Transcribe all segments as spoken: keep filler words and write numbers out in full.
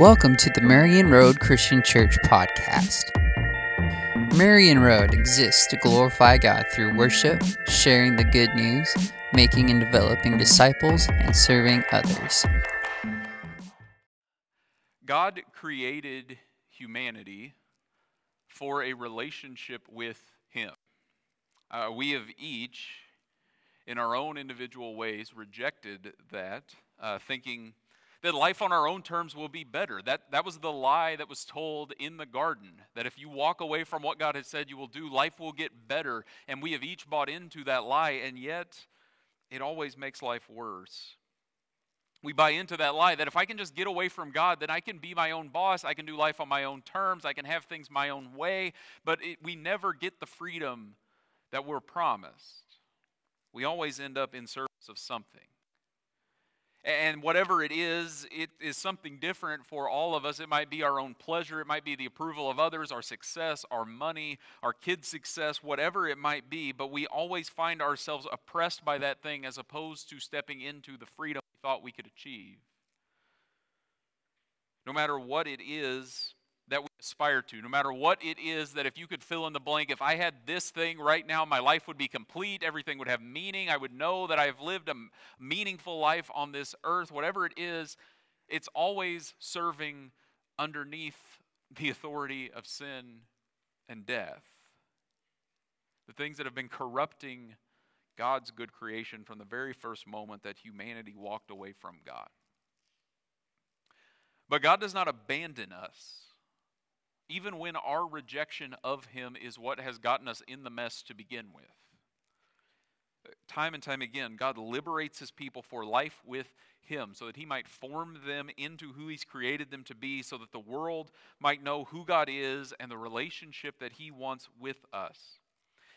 Welcome to the Marion Road Christian Church podcast. Marion Road exists to glorify God through worship, sharing the good news, making and developing disciples, and serving others. God created humanity for a relationship with Him. Uh, we have each, in our own individual ways, rejected that, uh, thinking that life on our own terms will be better. That that was the lie that was told in the garden, that if you walk away from what God has said you will do, life will get better. And we have each bought into that lie, and yet it always makes life worse. We buy into that lie that if I can just get away from God, then I can be my own boss, I can do life on my own terms, I can have things my own way, but it, we never get the freedom that we're promised. We always end up in service of something. And whatever it is, it is something different for all of us. It might be our own pleasure. It might be the approval of others, our success, our money, our kids' success, whatever it might be. But we always find ourselves oppressed by that thing as opposed to stepping into the freedom we thought we could achieve. No matter what it is that we aspire to, no matter what it is that if you could fill in the blank, if I had this thing right now, my life would be complete, everything would have meaning, I would know that I've lived a meaningful life on this earth, whatever it is, it's always serving underneath the authority of sin and death. The things that have been corrupting God's good creation from the very first moment that humanity walked away from God. But God does not abandon us. Even when our rejection of Him is what has gotten us in the mess to begin with. Time and time again, God liberates His people for life with Him so that He might form them into who He's created them to be so that the world might know who God is and the relationship that He wants with us.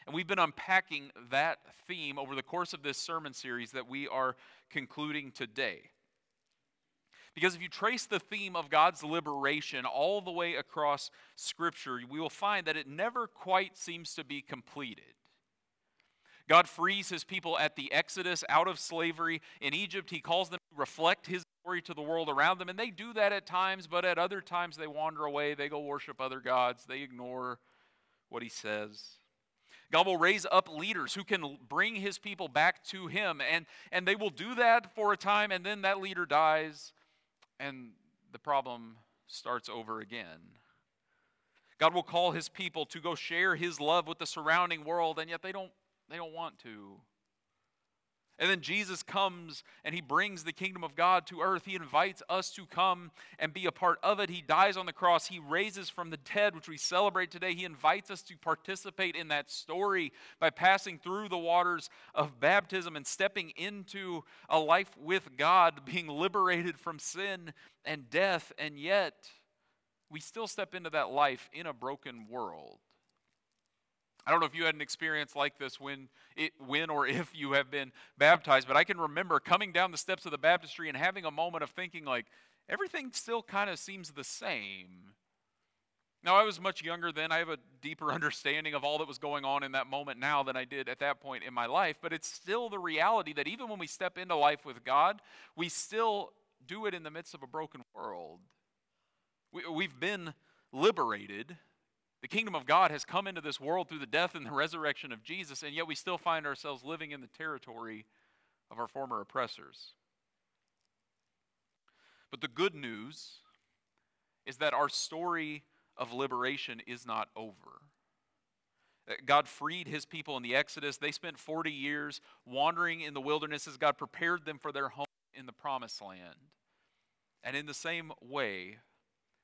And we've been unpacking that theme over the course of this sermon series that we are concluding today. Because if you trace the theme of God's liberation all the way across Scripture, we will find that it never quite seems to be completed. God frees His people at the Exodus out of slavery in Egypt. He calls them to reflect His glory to the world around them, and they do that at times, but at other times they wander away, they go worship other gods, they ignore what He says. God will raise up leaders who can bring His people back to Him, and, and they will do that for a time, and then that leader dies. And the problem starts over again. God will call His people to go share His love with the surrounding world, and yet they don't, they don't want to. And then Jesus comes, and He brings the kingdom of God to earth. He invites us to come and be a part of it. He dies on the cross. He raises from the dead, which we celebrate today. He invites us to participate in that story by passing through the waters of baptism and stepping into a life with God, being liberated from sin and death. And yet, we still step into that life in a broken world. I don't know if you had an experience like this when it, when or if you have been baptized, but I can remember coming down the steps of the baptistry and having a moment of thinking like, everything still kind of seems the same. Now, I was much younger then. I have a deeper understanding of all that was going on in that moment now than I did at that point in my life, but it's still the reality that even when we step into life with God, we still do it in the midst of a broken world. We, we've been liberated. The kingdom of God has come into this world through the death and the resurrection of Jesus, and yet we still find ourselves living in the territory of our former oppressors. But the good news is that our story of liberation is not over. God freed His people in the Exodus. They spent forty years wandering in the wilderness as God prepared them for their home in the promised land. And in the same way,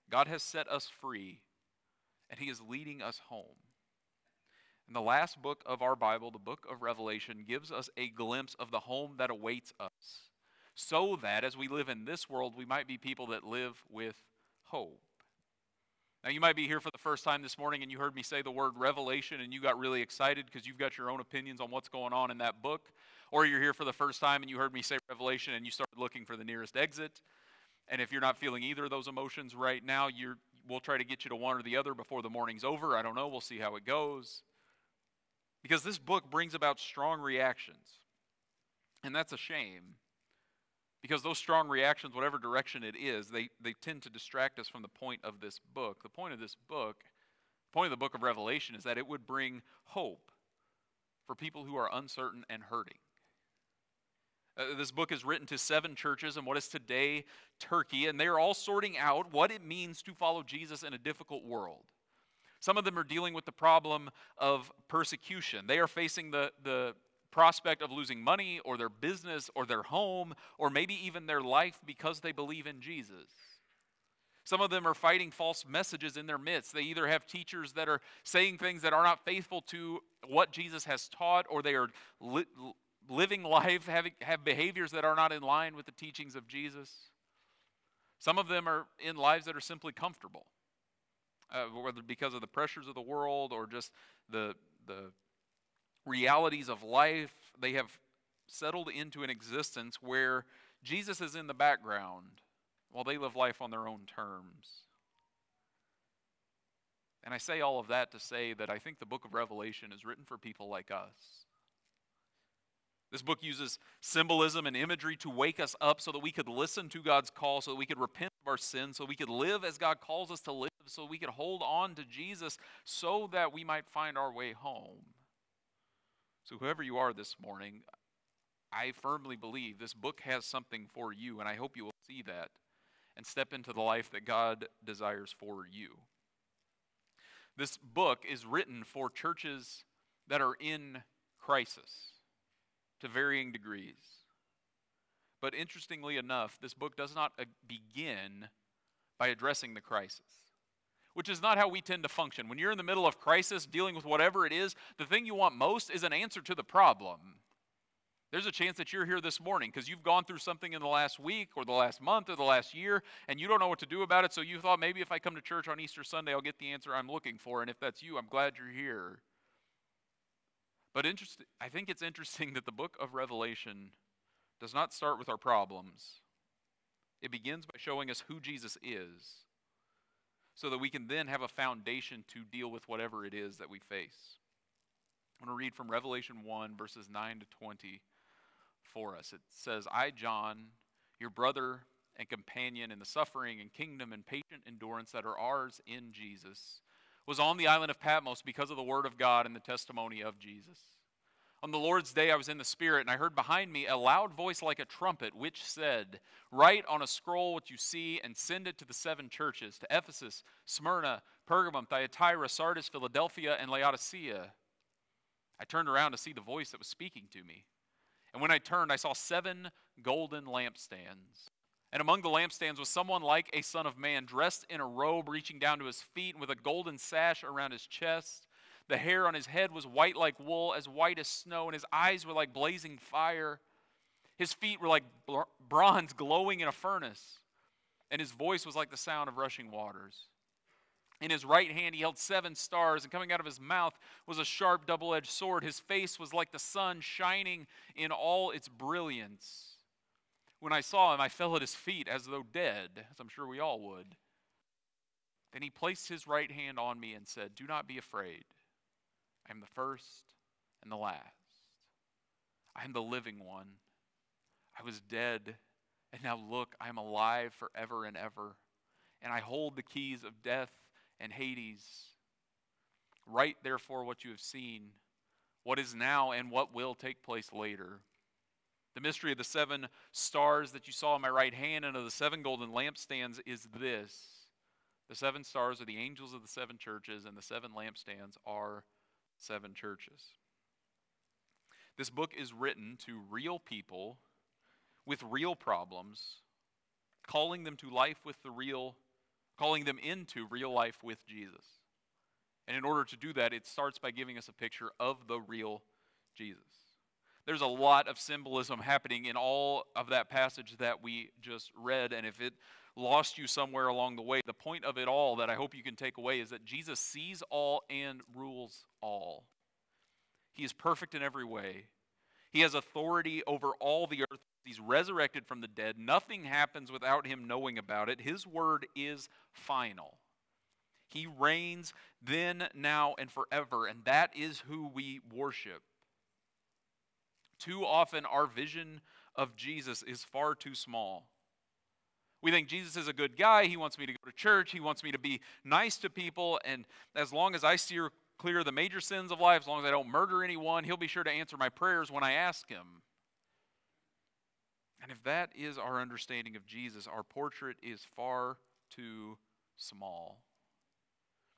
God has set us free. And He is leading us home. And the last book of our Bible, the book of Revelation, gives us a glimpse of the home that awaits us, so that as we live in this world, we might be people that live with hope. Now, you might be here for the first time this morning, and you heard me say the word Revelation, and you got really excited because you've got your own opinions on what's going on in that book. Or you're here for the first time, and you heard me say Revelation, and you started looking for the nearest exit. And if you're not feeling either of those emotions right now, you're We'll try to get you to one or the other before the morning's over. I don't know. We'll see how it goes. Because this book brings about strong reactions. And that's a shame. Because those strong reactions, whatever direction it is, they, they tend to distract us from the point of this book. The point of this book, the point of the book of Revelation is that it would bring hope for people who are uncertain and hurting. Uh, this book is written to seven churches in what is today Turkey, and they are all sorting out what it means to follow Jesus in a difficult world. Some of them are dealing with the problem of persecution. They are facing the, the prospect of losing money or their business or their home or maybe even their life because they believe in Jesus. Some of them are fighting false messages in their midst. They either have teachers that are saying things that are not faithful to what Jesus has taught, or they are li- living life, having, have behaviors that are not in line with the teachings of Jesus. Some of them are in lives that are simply comfortable, uh, whether because of the pressures of the world or just the the realities of life. They have settled into an existence where Jesus is in the background while they live life on their own terms. And I say all of that to say that I think the book of Revelation is written for people like us. This book uses symbolism and imagery to wake us up so that we could listen to God's call, so that we could repent of our sins, so we could live as God calls us to live, so we could hold on to Jesus so that we might find our way home. So whoever you are this morning, I firmly believe this book has something for you, and I hope you will see that and step into the life that God desires for you. This book is written for churches that are in crisis to varying degrees. But interestingly enough, this book does not begin by addressing the crisis, which is not how we tend to function. When you're in the middle of crisis, dealing with whatever it is, the thing you want most is an answer to the problem. There's a chance that you're here this morning because you've gone through something in the last week or the last month or the last year, and you don't know what to do about it, so you thought, maybe if I come to church on Easter Sunday, I'll get the answer I'm looking for, and if that's you, I'm glad you're here. But interest- I think it's interesting that the book of Revelation does not start with our problems. It begins by showing us who Jesus is, so that we can then have a foundation to deal with whatever it is that we face. I'm going to read from Revelation one, verses nine to twenty. For us. It says, I, John, your brother and companion in the suffering and kingdom and patient endurance that are ours in Jesus, was on the island of Patmos because of the word of God and the testimony of Jesus. On the Lord's day I was in the Spirit, and I heard behind me a loud voice like a trumpet, which said, Write on a scroll what you see and send it to the seven churches, to Ephesus, Smyrna, Pergamum, Thyatira, Sardis, Philadelphia, and Laodicea. I turned around to see the voice that was speaking to me. And when I turned, I saw seven golden lampstands. And among the lampstands was someone like a son of man, dressed in a robe reaching down to his feet, and with a golden sash around his chest. The hair on his head was white like wool, as white as snow, and his eyes were like blazing fire. His feet were like bronze glowing in a furnace, and his voice was like the sound of rushing waters. In his right hand he held seven stars, and coming out of his mouth was a sharp double-edged sword. His face was like the sun shining in all its brilliance. When I saw him, I fell at his feet as though dead, as I'm sure we all would. Then he placed his right hand on me and said, Do not be afraid. I am the first and the last. I am the living one. I was dead, and now look, I am alive forever and ever, and I hold the keys of death and Hades. Write therefore what you have seen, what is now, and what will take place later. The mystery of the seven stars that you saw in my right hand and of the seven golden lampstands is this. The seven stars are the angels of the seven churches, and the seven lampstands are seven churches. This book is written to real people with real problems, calling them to life with the real, calling them into real life with Jesus. And in order to do that, it starts by giving us a picture of the real Jesus. There's a lot of symbolism happening in all of that passage that we just read, and if it lost you somewhere along the way, the point of it all that I hope you can take away is that Jesus sees all and rules all. He is perfect in every way. He has authority over all the earth. He's resurrected from the dead. Nothing happens without him knowing about it. His word is final. He reigns then, now, and forever, and that is who we worship. Too often our vision of Jesus is far too small. We think Jesus is a good guy. He wants me to go to church. He wants me to be nice to people. And as long as I steer clear of the major sins of life, as long as I don't murder anyone, he'll be sure to answer my prayers when I ask him. And if that is our understanding of Jesus, our portrait is far too small.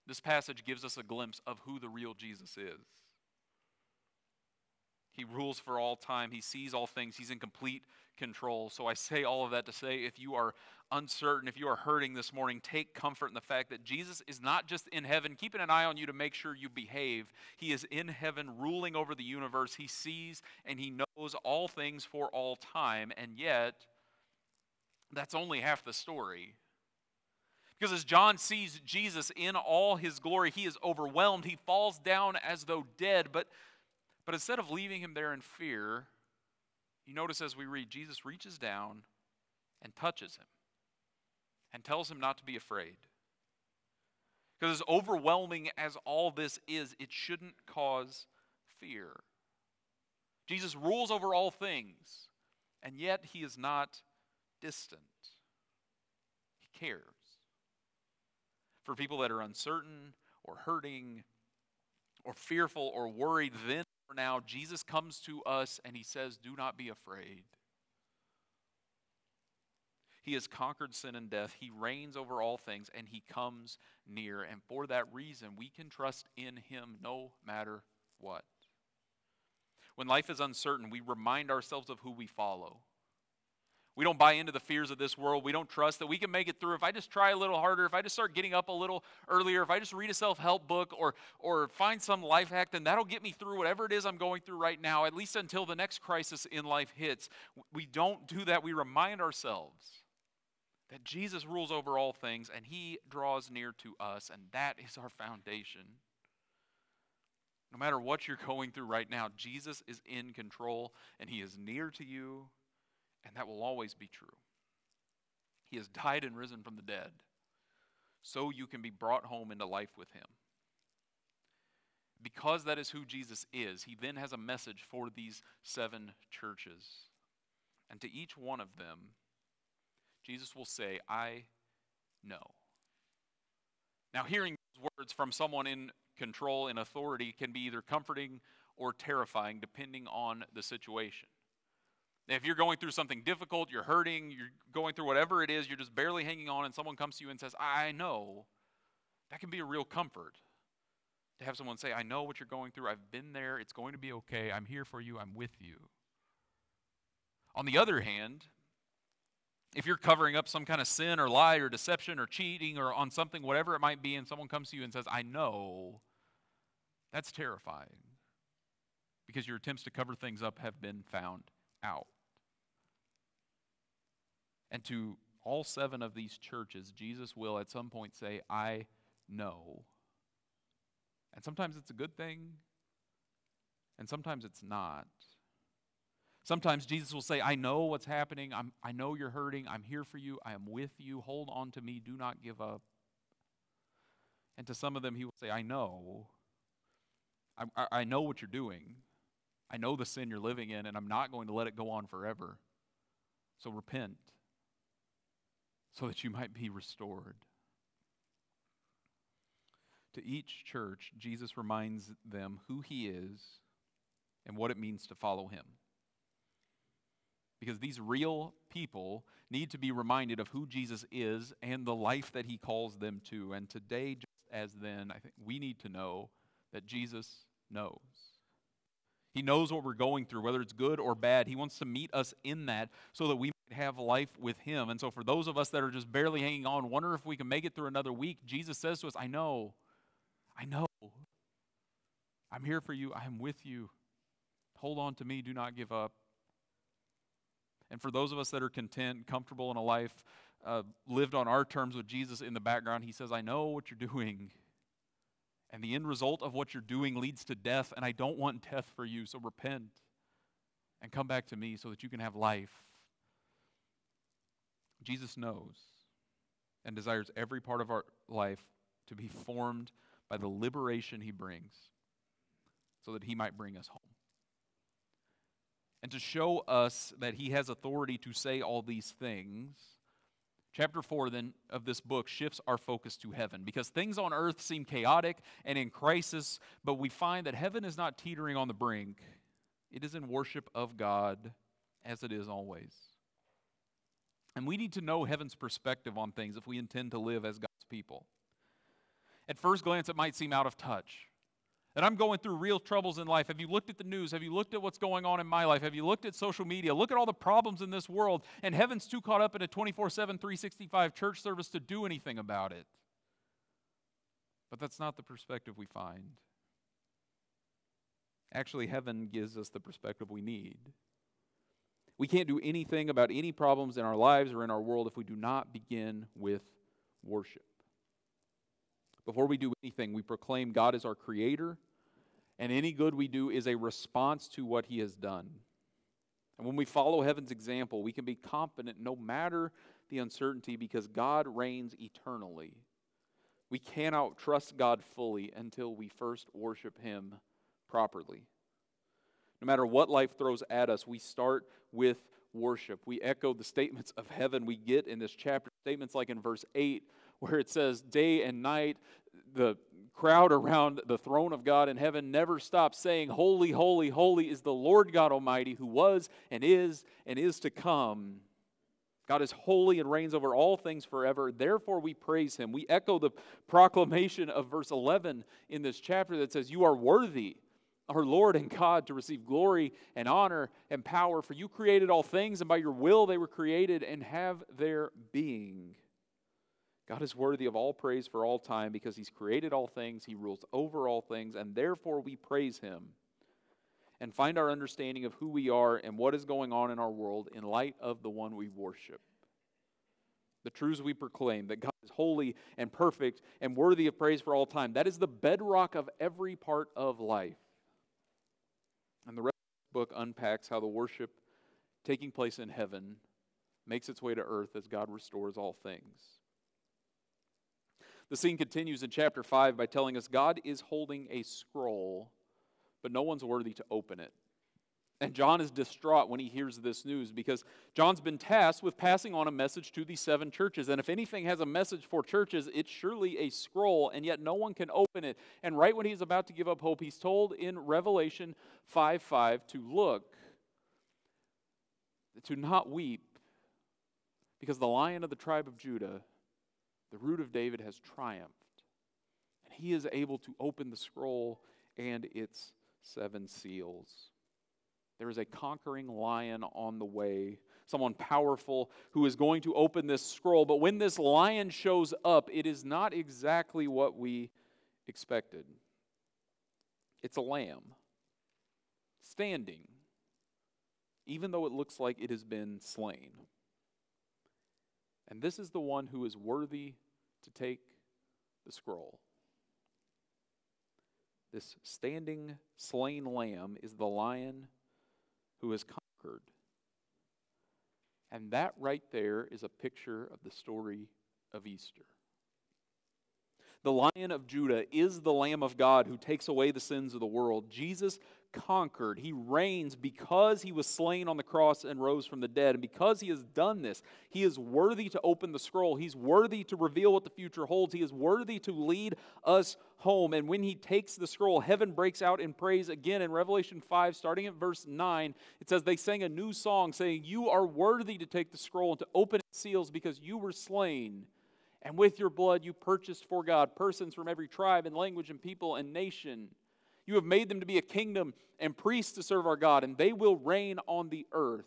This passage gives us a glimpse of who the real Jesus is. He rules for all time. He sees all things. He's in complete control. So I say all of that to say, if you are uncertain, if you are hurting this morning, take comfort in the fact that Jesus is not just in heaven, keeping an eye on you to make sure you behave. He is in heaven, ruling over the universe. He sees and he knows all things for all time. And yet, that's only half the story. Because as John sees Jesus in all his glory, he is overwhelmed. He falls down as though dead, but But instead of leaving him there in fear, you notice as we read, Jesus reaches down and touches him and tells him not to be afraid. Because as overwhelming as all this is, it shouldn't cause fear. Jesus rules over all things, and yet he is not distant. He cares. For people that are uncertain or hurting or fearful or worried, then now Jesus comes to us and he says, do not be afraid. He has conquered sin and death. He reigns over all things and he comes near. And for that reason, we can trust in him no matter what. When life is uncertain, we remind ourselves of who we follow. We don't buy into the fears of this world. We don't trust that we can make it through. If I just try a little harder, if I just start getting up a little earlier, if I just read a self-help book or, or find some life hack, then that'll get me through whatever it is I'm going through right now, at least until the next crisis in life hits. We don't do that. We remind ourselves that Jesus rules over all things and he draws near to us, and that is our foundation. No matter what you're going through right now, Jesus is in control and he is near to you. And that will always be true. He has died and risen from the dead, so you can be brought home into life with him. Because that is who Jesus is, he then has a message for these seven churches. And to each one of them, Jesus will say, I know. Now, hearing those words from someone in control and authority can be either comforting or terrifying, depending on the situation. If you're going through something difficult, you're hurting, you're going through whatever it is, you're just barely hanging on, and someone comes to you and says, I know, that can be a real comfort to have someone say, I know what you're going through, I've been there, it's going to be okay, I'm here for you, I'm with you. On the other hand, if you're covering up some kind of sin or lie or deception or cheating or on something, whatever it might be, and someone comes to you and says, I know, that's terrifying because your attempts to cover things up have been found out. And to all seven of these churches, Jesus will at some point say, I know. And sometimes it's a good thing, and sometimes it's not. Sometimes Jesus will say, I know what's happening. I'm, I know you're hurting. I'm here for you. I am with you. Hold on to me. Do not give up. And to some of them, he will say, I know. I, I, I know what you're doing. I know the sin you're living in, and I'm not going to let it go on forever. So repent so that you might be restored. To each church, Jesus reminds them who he is and what it means to follow him. Because these real people need to be reminded of who Jesus is and the life that he calls them to. And today, just as then, I think we need to know that Jesus knows. He knows what we're going through, whether it's good or bad. He wants to meet us in that so that we might have life with him. And so for those of us that are just barely hanging on, wonder if we can make it through another week, Jesus says to us, I know, I know. I'm here for you. I am with you. Hold on to me. Do not give up. And for those of us that are content, comfortable in a life, uh, lived on our terms with Jesus in the background, he says, I know what you're doing. And the end result of what you're doing leads to death, and I don't want death for you, so repent and come back to me so that you can have life. Jesus knows and desires every part of our life to be formed by the liberation he brings so that he might bring us home. and to show us that he has authority to say all these things, chapter four then of this book shifts our focus to heaven, because things on earth seem chaotic and in crisis, but we find that heaven is not teetering on the brink. It is in worship of God, as it is always. And we need to know heaven's perspective on things if we intend to live as God's people. At first glance, it might seem out of touch. And I'm going through real troubles in life. Have you looked at the news? Have you looked at what's going on in my life? Have you looked at social media? Look at all the problems in this world. And heaven's too caught up in a twenty-four seven, three sixty-five church service to do anything about it. But that's not the perspective we find. Actually, heaven gives us the perspective we need. We can't do anything about any problems in our lives or in our world if we do not begin with worship. Before we do anything, we proclaim God is our creator, and any good we do is a response to what he has done. And when we follow heaven's example, we can be confident no matter the uncertainty, because God reigns eternally. We cannot trust God fully until we first worship him properly. No matter what life throws at us, we start with worship. We echo the statements of heaven we get in this chapter, statements like in verse eight, where it says, day and night, the crowd around the throne of God in heaven never stops saying, holy, holy, holy is the Lord God Almighty, who was and is and is to come. God is holy and reigns over all things forever. Therefore, we praise him. We echo the proclamation of verse eleven in this chapter that says, you are worthy, our Lord and God, to receive glory and honor and power, for you created all things, and by your will they were created and have their being. God is worthy of all praise for all time, because he's created all things, he rules over all things, and therefore we praise him and find our understanding of who we are and what is going on in our world in light of the one we worship. The truths we proclaim, that God is holy and perfect and worthy of praise for all time, that is the bedrock of every part of life. And the rest of the book unpacks how the worship taking place in heaven makes its way to earth as God restores all things. The scene continues in chapter five by telling us God is holding a scroll, but no one's worthy to open it. And John is distraught when he hears this news, because John's been tasked with passing on a message to these seven churches. And if anything has a message for churches, it's surely a scroll, and yet no one can open it. And right when he's about to give up hope, he's told in Revelation five five to look, to not weep, because the Lion of the tribe of Judah, the root of David, has triumphed, and he is able to open the scroll and its seven seals. There is a conquering lion on the way, someone powerful who is going to open this scroll. But when this lion shows up, it is not exactly what we expected. It's a lamb, standing, even though it looks like it has been slain. And this is the one who is worthy to take the scroll. This standing, slain lamb is the lion who has conquered. And that right there is a picture of the story of Easter. The Lion of Judah is the Lamb of God who takes away the sins of the world. Jesus conquered. He reigns because he was slain on the cross and rose from the dead. And because he has done this, he is worthy to open the scroll. He's worthy to reveal what the future holds. He is worthy to lead us home. And when he takes the scroll, heaven breaks out in praise again. In Revelation five, starting at verse nine, it says, they sang a new song saying, you are worthy to take the scroll and to open its seals, because you were slain. And with your blood you purchased for God persons from every tribe and language and people and nation. You have made them to be a kingdom and priests to serve our God, and they will reign on the earth.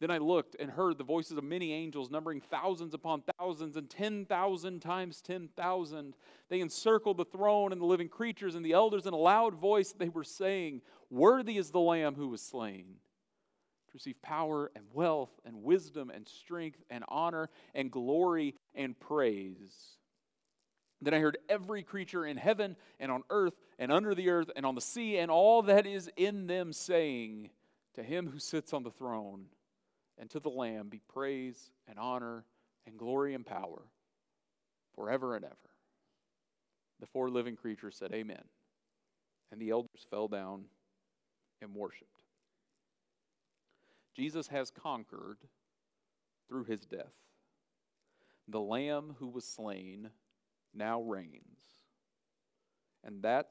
Then I looked and heard the voices of many angels, numbering thousands upon thousands and ten thousand times ten thousand. They encircled the throne and the living creatures and the elders. In a loud voice they were saying, worthy is the Lamb who was slain to receive power and wealth and wisdom and strength and honor and glory and praise. Then I heard every creature in heaven and on earth and under the earth and on the sea and all that is in them saying, to him who sits on the throne and to the Lamb be praise and honor and glory and power forever and ever. The four living creatures said amen, and the elders fell down and worshipped. Jesus has conquered through his death. The Lamb who was slain now reigns. And that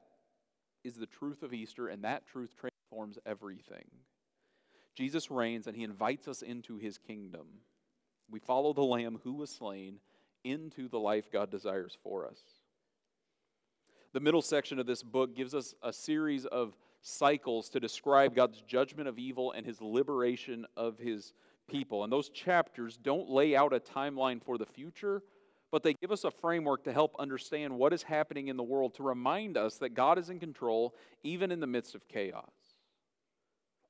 is the truth of Easter, and that truth transforms everything. Jesus reigns, and he invites us into his kingdom. We follow the Lamb who was slain into the life God desires for us. The middle section of this book gives us a series of cycles to describe God's judgment of evil and his liberation of his people. And those chapters don't lay out a timeline for the future, but they give us a framework to help understand what is happening in the world, to remind us that God is in control even in the midst of chaos.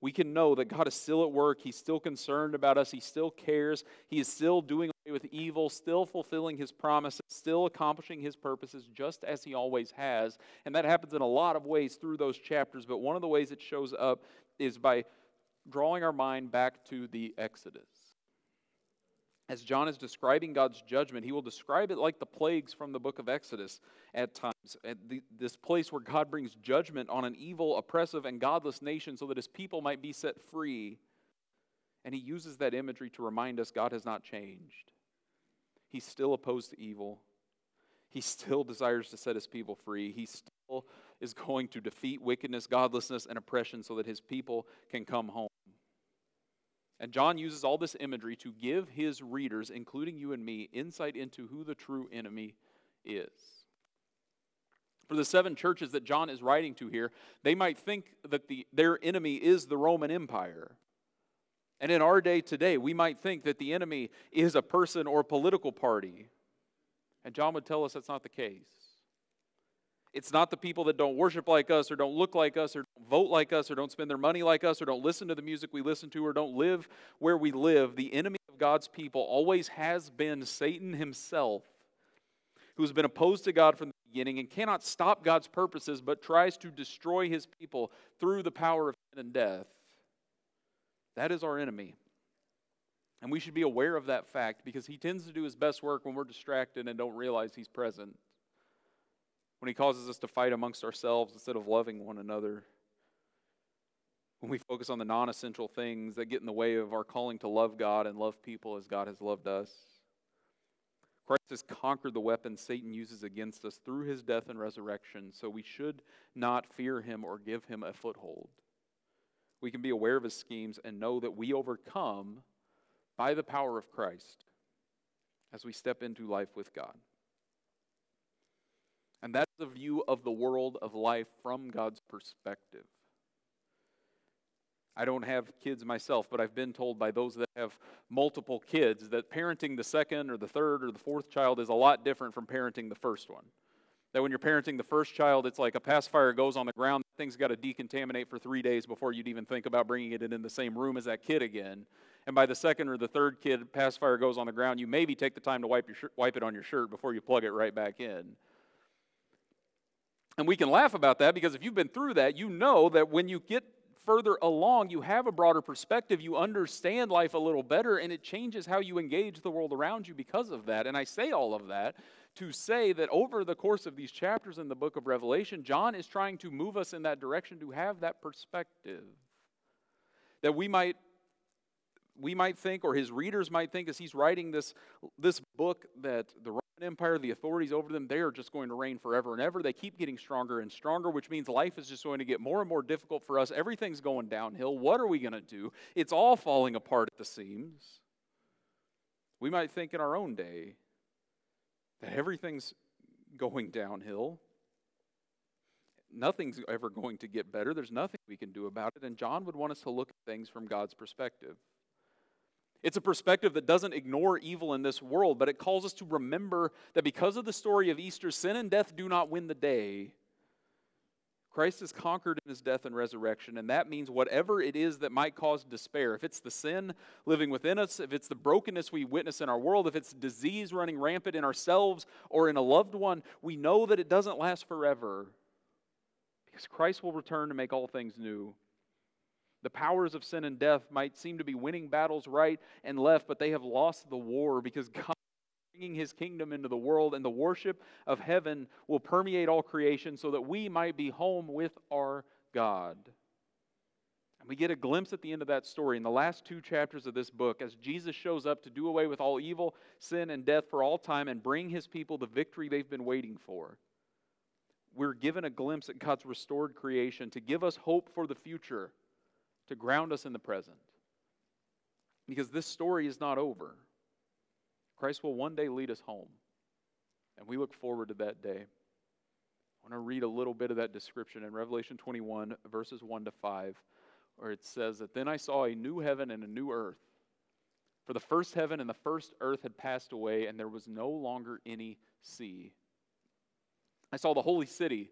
We can know that God is still at work. He's still concerned about us. He still cares. He is still doing away with evil, still fulfilling his promises, still accomplishing his purposes, just as he always has. And that happens in a lot of ways through those chapters, but one of the ways it shows up is by drawing our mind back to the Exodus. As John is describing God's judgment, he will describe it like the plagues from the book of Exodus at times, at the, this place where God brings judgment on an evil, oppressive, and godless nation so that his people might be set free. And he uses that imagery to remind us God has not changed. He's still opposed to evil. He still desires to set his people free. He still is going to defeat wickedness, godlessness, and oppression so that his people can come home. And John uses all this imagery to give his readers, including you and me, insight into who the true enemy is. For the seven churches that John is writing to here, they might think that the, their enemy is the Roman Empire. And in our day today, we might think that the enemy is a person or a political party. And John would tell us that's not the case. It's not the people that don't worship like us or don't look like us or don't vote like us or don't spend their money like us or don't listen to the music we listen to or don't live where we live. The enemy of God's people always has been Satan himself, who has been opposed to God from the beginning and cannot stop God's purposes but tries to destroy his people through the power of sin and death. That is our enemy. And we should be aware of that fact because he tends to do his best work when we're distracted and don't realize he's present. When he causes us to fight amongst ourselves instead of loving one another. When we focus on the non-essential things that get in the way of our calling to love God and love people as God has loved us. Christ has conquered the weapon Satan uses against us through his death and resurrection, so we should not fear him or give him a foothold. We can be aware of his schemes and know that we overcome by the power of Christ as we step into life with God. And that's the view of the world of life from God's perspective. I don't have kids myself, but I've been told by those that have multiple kids that parenting the second or the third or the fourth child is a lot different from parenting the first one. That when you're parenting the first child, it's like a pacifier goes on the ground, things got to decontaminate for three days before you'd even think about bringing it in the same room as that kid again. And by the second or the third kid, pacifier goes on the ground, you maybe take the time to wipe your sh- wipe it on your shirt before you plug it right back in. And we can laugh about that because if you've been through that, you know that when you get further along, you have a broader perspective, you understand life a little better, and it changes how you engage the world around you because of that. And I say all of that to say that over the course of these chapters in the book of Revelation, John is trying to move us in that direction to have that perspective. That we might we might think, or his readers might think as he's writing this, this book, that the Empire, the authorities over them, they are just going to reign forever and ever. They keep getting stronger and stronger, which means life is just going to get more and more difficult for us. Everything's going downhill. What are we going to do? It's all falling apart at the seams. We might think in our own day that everything's going downhill. Nothing's ever going to get better. There's nothing we can do about it. And John would want us to look at things from God's perspective. It's a perspective that doesn't ignore evil in this world, but it calls us to remember that because of the story of Easter, sin and death do not win the day. Christ is conquered in his death and resurrection, and that means whatever it is that might cause despair, if it's the sin living within us, if it's the brokenness we witness in our world, if it's disease running rampant in ourselves or in a loved one, we know that it doesn't last forever because Christ will return to make all things new. The powers of sin and death might seem to be winning battles right and left, but they have lost the war because God is bringing his kingdom into the world, and the worship of heaven will permeate all creation so that we might be home with our God. And We get a glimpse at the end of that story in the last two chapters of this book as Jesus shows up to do away with all evil, sin, and death for all time and bring his people the victory they've been waiting for. We're given a glimpse at God's restored creation to give us hope for the future, to ground us in the present. Because this story is not over. Christ will one day lead us home, and we look forward to that day. I want to read a little bit of that description in Revelation twenty-one, verses one to five, where it says that, "Then I saw a new heaven and a new earth, for the first heaven and the first earth had passed away, and there was no longer any sea. I saw the holy city,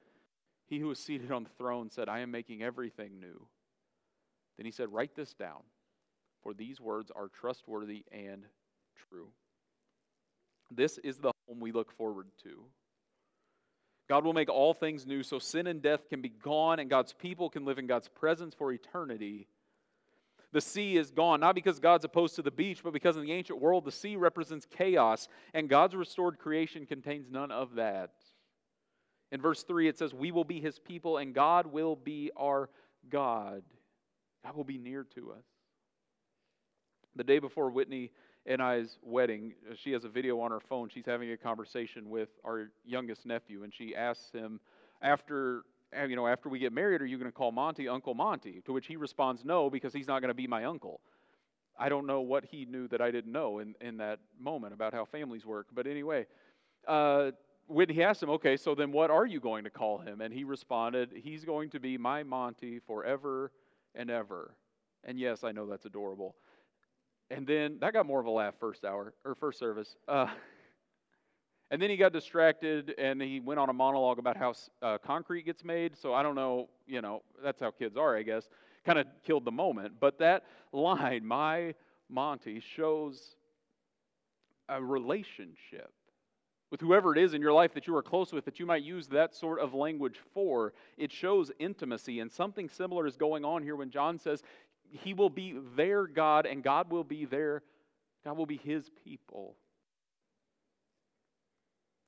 He who was seated on the throne said, 'I am making everything new.' Then he said, 'Write this down, for these words are trustworthy and true.'" This is the home we look forward to. God will make all things new, so sin and death can be gone, and God's people can live in God's presence for eternity. The sea is gone, not because God's opposed to the beach, but because in the ancient world, the sea represents chaos, and God's restored creation contains none of that. In verse three, it says, "We will be his people, and God will be our God." God will be near to us. The day before Whitney and I's wedding, she has a video on her phone. She's having a conversation with our youngest nephew, and she asks him, after you know, after we get married, are you going to call Monty Uncle Monty? To which he responds, no, because he's not going to be my uncle. I don't know what he knew that I didn't know in, in that moment about how families work. But anyway, uh, Whitney asked him, okay, so then what are you going to call him? And he responded, he's going to be my Monty forever and ever. And yes, I know that's adorable. And then that got more of a laugh first hour, or first service. Uh, and then he got distracted, and he went on a monologue about how uh, concrete gets made. So I don't know, you know, that's how kids are, I guess. Kind of killed the moment. But that line, my Monty, shows a relationship with whoever it is in your life that you are close with, that you might use that sort of language for. It shows intimacy, and something similar is going on here when John says, he will be their God, and God will be their, God will be his people.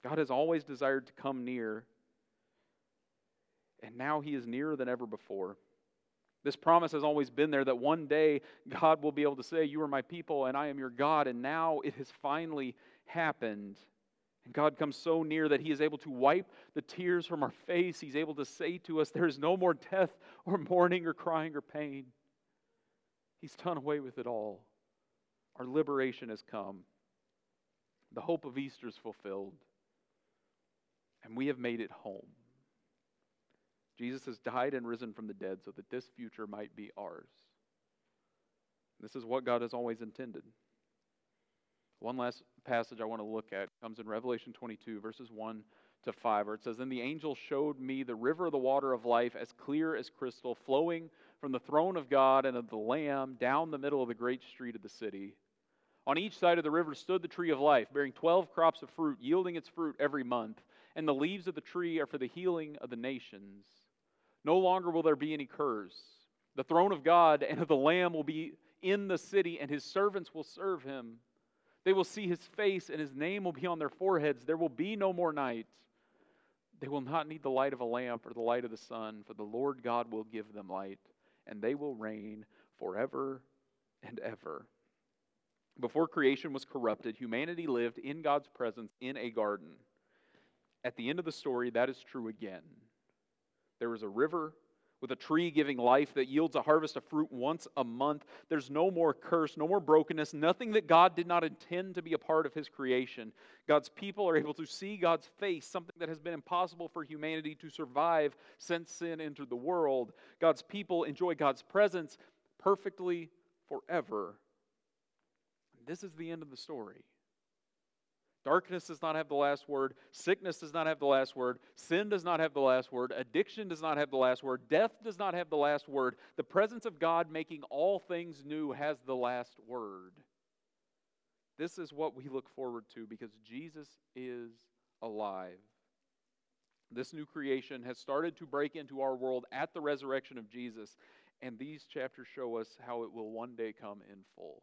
God has always desired to come near, and now he is nearer than ever before. This promise has always been there that one day God will be able to say, you are my people, and I am your God, and now it has finally happened. And God comes so near that he is able to wipe the tears from our face. He's able to say to us, there is no more death or mourning or crying or pain. He's done away with it all. Our liberation has come. The hope of Easter is fulfilled. And we have made it home. Jesus has died and risen from the dead so that this future might be ours. This is what God has always intended. One last passage I want to look at comes in Revelation twenty-two, verses one to five, where it says, "Then the angel showed me the river of the water of life, as clear as crystal, flowing from the throne of God and of the Lamb down the middle of the great street of the city. On each side of the river stood the tree of life, bearing twelve crops of fruit, yielding its fruit every month. And the leaves of the tree are for the healing of the nations. No longer will there be any curse. The throne of God and of the Lamb will be in the city, and his servants will serve him. They will see his face, and his name will be on their foreheads. There will be no more night. They will not need the light of a lamp or the light of the sun, for the Lord God will give them light, and they will reign forever and ever." Before creation was corrupted, humanity lived in God's presence in a garden. At the end of the story, that is true again. There is a river with a tree giving life that yields a harvest of fruit once a month. There's no more curse, no more brokenness, nothing that God did not intend to be a part of his creation. God's people are able to see God's face, something that has been impossible for humanity to survive since sin entered the world. God's people enjoy God's presence perfectly forever. This is the end of the story. Darkness does not have the last word. Sickness does not have the last word. Sin does not have the last word. Addiction does not have the last word. Death does not have the last word. The presence of God making all things new has the last word. This is what we look forward to because Jesus is alive. This new creation has started to break into our world at the resurrection of Jesus, and these chapters show us how it will one day come in full.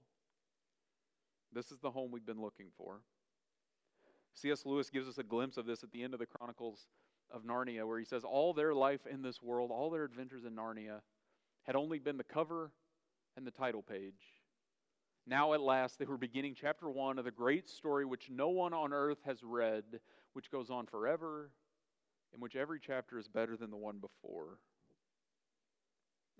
This is the home we've been looking for. C S Lewis gives us a glimpse of this at the end of the Chronicles of Narnia, where he says all their life in this world, all their adventures in Narnia, had only been the cover and the title page. Now at last they were beginning chapter one of the great story which no one on earth has read, which goes on forever, in which every chapter is better than the one before.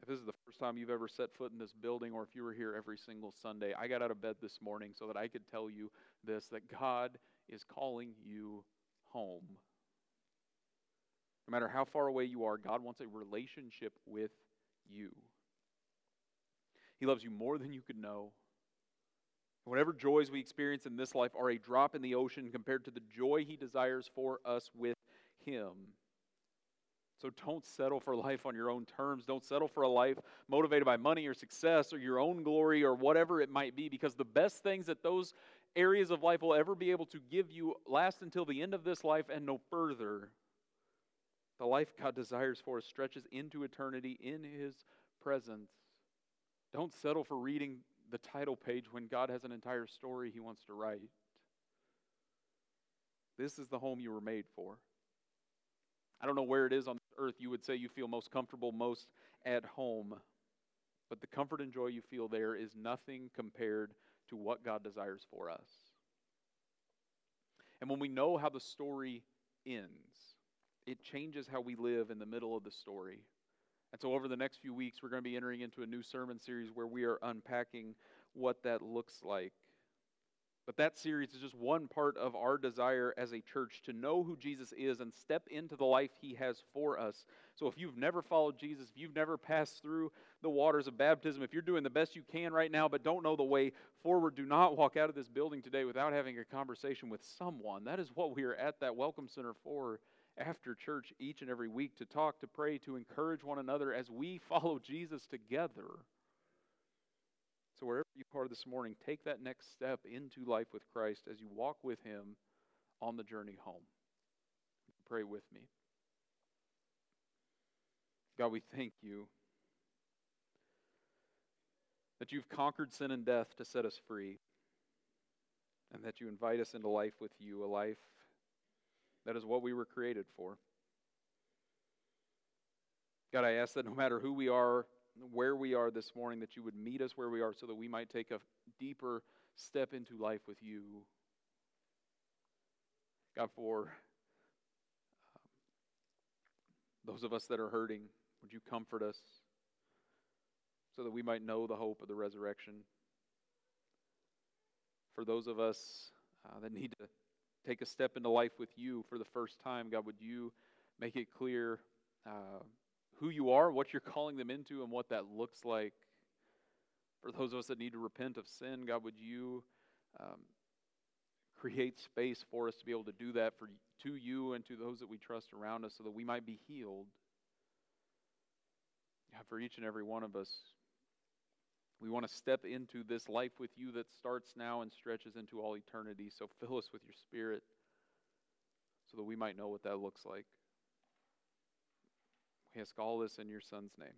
If this is the first time you've ever set foot in this building, or if you were here every single Sunday, I got out of bed this morning so that I could tell you this, that God is calling you home. No matter how far away you are, God wants a relationship with you. He loves you more than you could know. Whatever joys we experience in this life are a drop in the ocean compared to the joy He desires for us with Him. So don't settle for life on your own terms. Don't settle for a life motivated by money or success or your own glory or whatever it might be, because the best things that those areas of life will ever be able to give you last until the end of this life and no further. The life God desires for us stretches into eternity in His presence. Don't settle for reading the title page when God has an entire story He wants to write. This is the home you were made for. I don't know where it is on earth you would say you feel most comfortable, most at home, but the comfort and joy you feel there is nothing compared to what God desires for us. And when we know how the story ends, it changes how we live in the middle of the story. And so over the next few weeks, we're going to be entering into a new sermon series where we are unpacking what that looks like. But that series is just one part of our desire as a church to know who Jesus is and step into the life He has for us. So if you've never followed Jesus, if you've never passed through the waters of baptism, if you're doing the best you can right now but don't know the way forward, do not walk out of this building today without having a conversation with someone. That is what we are at that Welcome Center for after church each and every week, to talk, to pray, to encourage one another as we follow Jesus together. So wherever you are this morning, take that next step into life with Christ as you walk with Him on the journey home. Pray with me. God, we thank You that You've conquered sin and death to set us free, and that You invite us into life with You, a life that is what we were created for. God, I ask that no matter who we are, where we are this morning, that You would meet us where we are so that we might take a deeper step into life with You. God, for um, those of us that are hurting, would You comfort us so that we might know the hope of the resurrection? For those of us uh, that need to take a step into life with You for the first time, God, would You make it clear uh, who You are, what You're calling them into, and what that looks like. For those of us that need to repent of sin, God, would You um, create space for us to be able to do that for to You and to those that we trust around us so that we might be healed. God, for each and every one of us, we want to step into this life with You that starts now and stretches into all eternity. So fill us with Your Spirit so that we might know what that looks like. We ask all this in Your Son's name.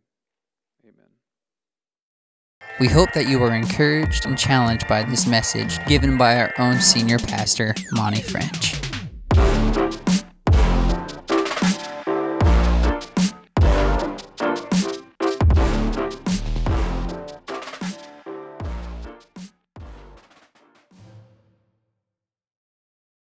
Amen. We hope that you were encouraged and challenged by this message given by our own senior pastor, Monte French.